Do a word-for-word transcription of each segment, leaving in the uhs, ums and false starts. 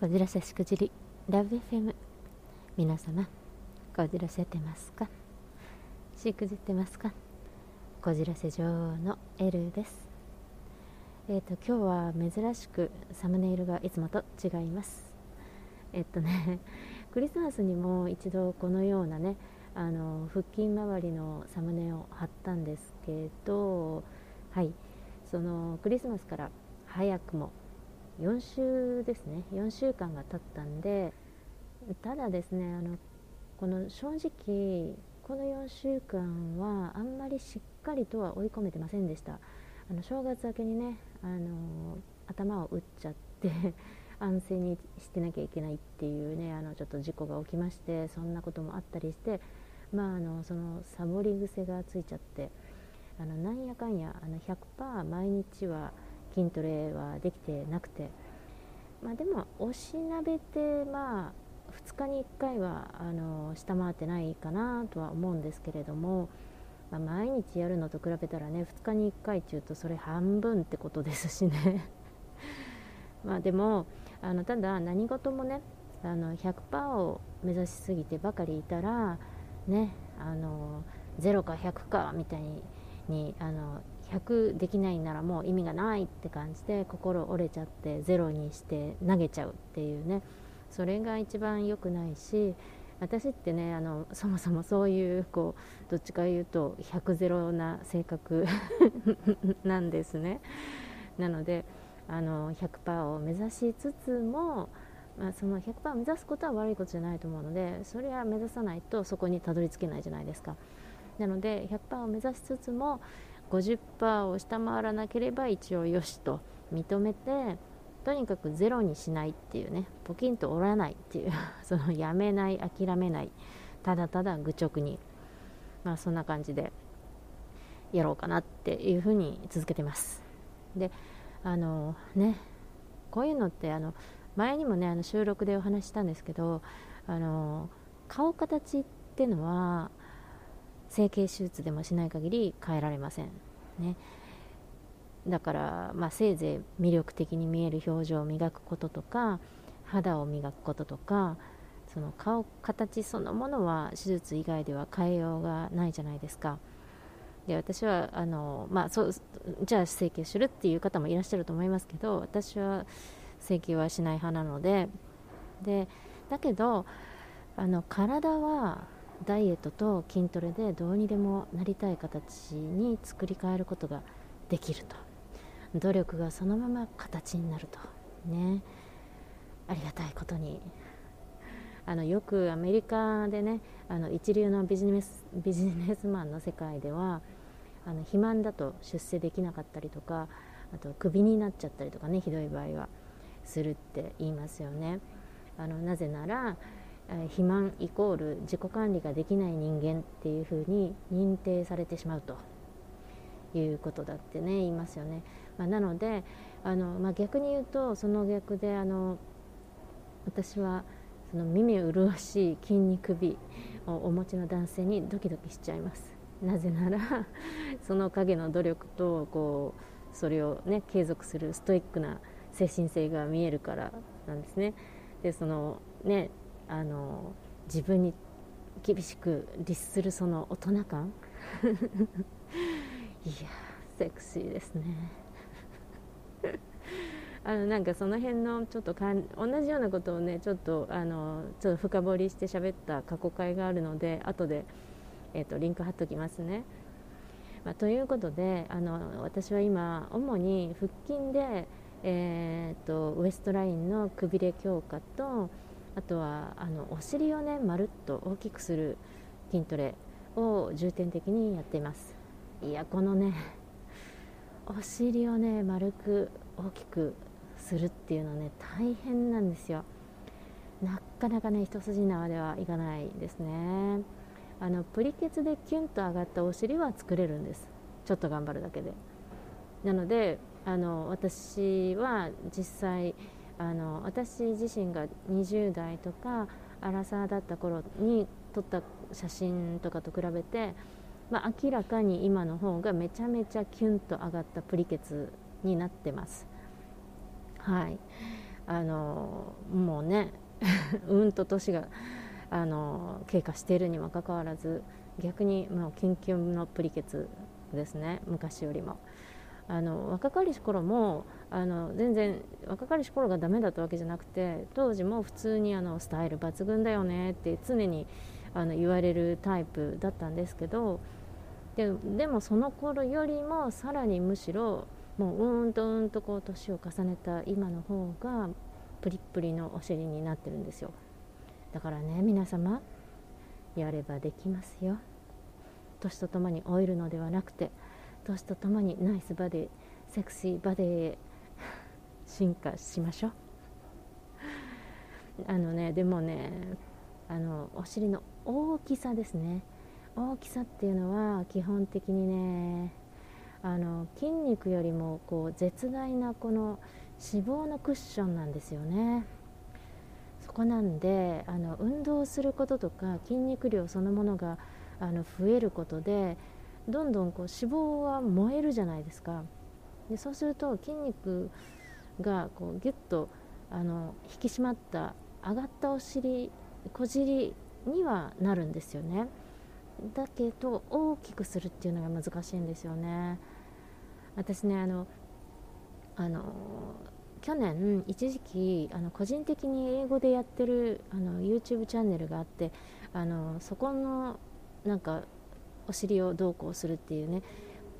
こじらせしくじりラブ エフエム、 皆様こじらせてますか、しくじってますか。こじらせ女王の エル です。えーと今日は珍しくサムネイルがいつもと違います。えっとねクリスマスにも一度このようなねあの腹筋周りのサムネを貼ったんですけど、はい、そのクリスマスから早くもよんしゅうですね、よんしゅうかんが経ったんで、ただですねあのこの正直このよんしゅうかんはあんまりしっかりとは追い込めてませんでした。あの正月明けにねあの頭を打っちゃって安静にしてなきゃいけないっていうねあのちょっと事故が起きまして、そんなこともあったりして、まあ、あのそのサボり癖がついちゃって、あのなんやかんやあの ひゃくパーセント 毎日は筋トレはできてなくて、まあ、でもおしなべて、まあ、ふつかにいっかいはあの下回ってないかなとは思うんですけれども、まあ、毎日やるのと比べたらねふつかにいっかいっていうとそれ半分ってことですしねまあでもあのただ何事もねあの ひゃくパーセント を目指しすぎてばかりいたらねあのゼロかひゃくかみたいにあのひゃくできないならもう意味がないって感じで心折れちゃってゼロにして投げちゃうっていうね、それが一番良くないし、私ってねあのそもそもそういうこうどっちか言うとひゃくゼロな性格なんですね。なのであの ひゃくパーセント を目指しつつも、まあ、その ひゃくパーセント を目指すことは悪いことじゃないと思うので、それは目指さないとそこにたどり着けないじゃないですか。なので ひゃくパーセント を目指しつつも ごじゅっパーセント を下回らなければ一応よしと認めて、とにかくゼロにしないっていうね、ポキンと折らないっていうそのやめない、諦めない、ただただ愚直に、まあ、そんな感じでやろうかなっていうふうに続けてます。であのね、こういうのってあの前にもねあの収録でお話ししたんですけど、あの顔形ってのは整形手術でもしない限り変えられませんね。だから、まあ、せいぜい魅力的に見える表情を磨くこととか肌を磨くこととか、その顔形そのものは手術以外では変えようがないじゃないですか。で私はあの、まあ、そうじゃあ整形するっていう方もいらっしゃると思いますけど、私は整形はしない派なので、でだけどあの体はダイエットと筋トレでどうにでもなりたい形に作り変えることができると、努力がそのまま形になるとね、ありがたいことにあのよくアメリカでねあの一流のビジネス、ビジネスマンの世界ではあの肥満だと出世できなかったりとか、あとクビになっちゃったりとかね、ひどい場合はするって言いますよね。あのなぜなら、えー、肥満イコール自己管理ができない人間っていうふうに認定されてしまうということだってね言いますよね。まあ、なのであの、まあ、逆に言うとその逆であの私はその耳潤しい筋肉美をお持ちの男性にドキドキしちゃいます。なぜならその陰の努力とこうそれを、ね、継続するストイックな精神性が見えるからなんですね。でそのねあの自分に厳しく律するその大人感いやセクシーですねあのなんかその辺のちょっとかん同じようなことをねちょっとあのちょっと深掘りして喋った過去回があるので、後でえっとリンク貼っときますね。まあ、ということであの私は今主に腹筋で、えー、っとウエストラインのくびれ強化と、あとはあのお尻をねまるっと大きくする筋トレを重点的にやっています。いやこのねお尻をね丸く大きくするっていうのはね大変なんですよ。なかなかね一筋縄ではいかないですね。あのプリケツでキュンと上がったお尻は作れるんです、ちょっと頑張るだけで。なのであの私は実際あの私自身がにじゅうだいとかアラサーだった頃に撮った写真とかと比べて、まあ、明らかに今の方がめちゃめちゃキュンと上がったプリケツになってます。はい、あのもうねうんと年があの経過しているにもかかわらず、逆にもうキュンキュンのプリケツですね。昔よりもあの若かりし頃もあの全然若かりし頃がダメだったわけじゃなくて、当時も普通にあのスタイル抜群だよねって常にあの言われるタイプだったんですけど、で, でもその頃よりもさらにむしろもううーんとうーんとこう年を重ねた今の方がプリップリのお尻になってるんですよ。だからね皆様、やればできますよ。年とともに老いるのではなくて、年とともにナイスバディ、セクシーバディへ進化しましょう。あのねでもねあのお尻の大きさですね。大きさっていうのは基本的にねあの筋肉よりもこう絶大なこの脂肪のクッションなんですよね。そこなんであの運動することとか筋肉量そのものがあの増えることでどんどんこう脂肪は燃えるじゃないですか。でそうすると筋肉がこうギュッとあの引き締まった上がったお尻小尻にはなるんですよね。だけど大きくするっていうのが難しいんですよね。私ねあのあの去年一時期あの個人的に英語でやってるあの YouTube チャンネルがあって、あのそこのなんかお尻をどうこうするっていうね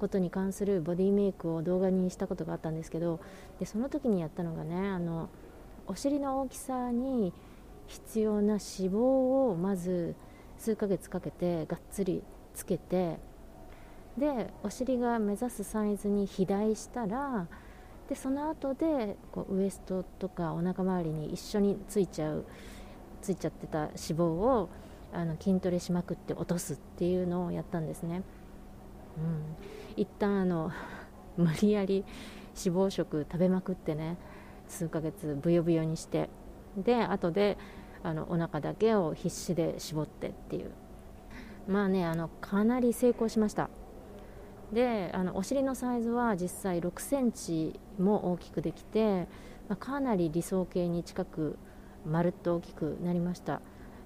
ことに関するボディメイクを動画にしたことがあったんですけど、でその時にやったのがねあのお尻の大きさに必要な脂肪をまず数ヶ月かけてがっつりつけて、でお尻が目指すサイズに肥大したら、でその後でこうウエストとかお腹周りに一緒についちゃうついちゃってた脂肪をあの筋トレしまくって落とすっていうのをやったんですね。うん、一旦あの無理やり脂肪食食べまくってね数ヶ月ブヨブヨにして、で後であのお腹だけを必死で絞ってっていう、まあねあのかなり成功しました。であのお尻のサイズは実際ろくセンチも大きくできて、まあ、かなり理想形に近くまるっと大きくなりました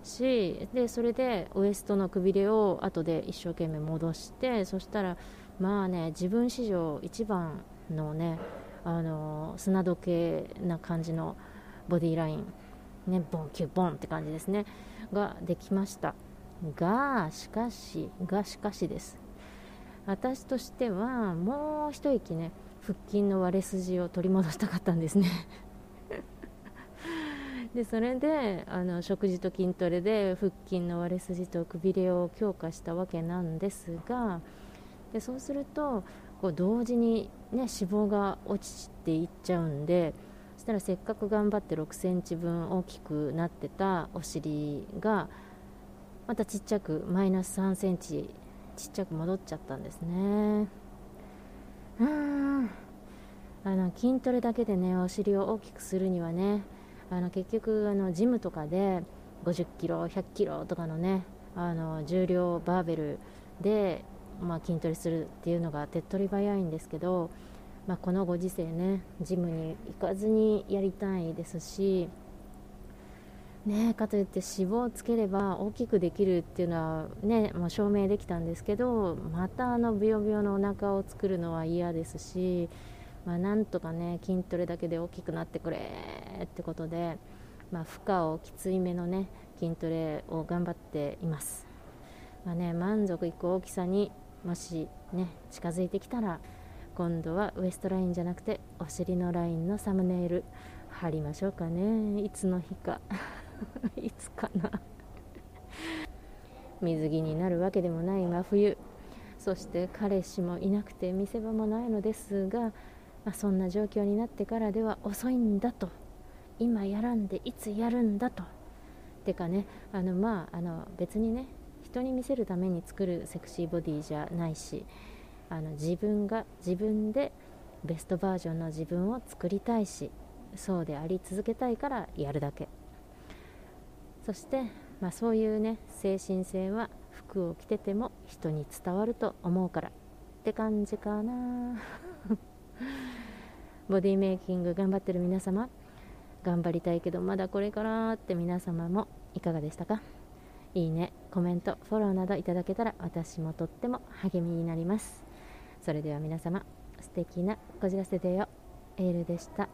し、でそれでウエストのくびれを後で一生懸命戻して、そしたらまあね自分史上一番のねあの砂時計な感じのボディラインね、ボンキュボンって感じですねができました。がしかしがしかしです。私としてはもう一息ね腹筋の割れ筋を取り戻したかったんですねでそれであの食事と筋トレで腹筋の割れ筋とくびれを強化したわけなんですが、でそうするとこう同時に、ね、脂肪が落ちていっちゃうんで、そしたらせっかく頑張ってろくセンチぶん大きくなってたお尻がまたちっちゃくマイナスさんセンチちっちゃく戻っちゃったんですね。うーんあの筋トレだけでねお尻を大きくするにはねあの結局あのジムとかでごじゅっキロひゃっキロとかのねあの重量バーベルで、まあ、筋トレするっていうのが手っ取り早いんですけど、まあ、このご時世ねジムに行かずにやりたいですし、ね、かといって脂肪をつければ大きくできるっていうのは、ね、もう証明できたんですけど、またあのブヨブヨのお腹を作るのは嫌ですし、まあ、なんとかね筋トレだけで大きくなってくれってことで、まあ、負荷をきついめのね筋トレを頑張っています、まあね、満足いく大きさにもし、ね、近づいてきたら今度はウエストラインじゃなくてお尻のラインのサムネイル貼りましょうかね。いつの日かいつかな水着になるわけでもない真冬、そして彼氏もいなくて見せ場もないのですが、まあ、そんな状況になってからでは遅いんだと、今やらんでいつやるんだと、てかねあのまああの別にね人に見せるために作るセクシーボディじゃないし、あの自分が自分でベストバージョンの自分を作りたいし、そうであり続けたいからやるだけ。そして、まあ、そういうね精神性は服を着てても人に伝わると思うからって感じかなボディメイキング頑張ってる皆様、頑張りたいけどまだこれからって皆様もいかがでしたか？いいね、コメント、フォローなどいただけたら私もとっても励みになります。それでは皆様、素敵なこじらせでよ、エールでした。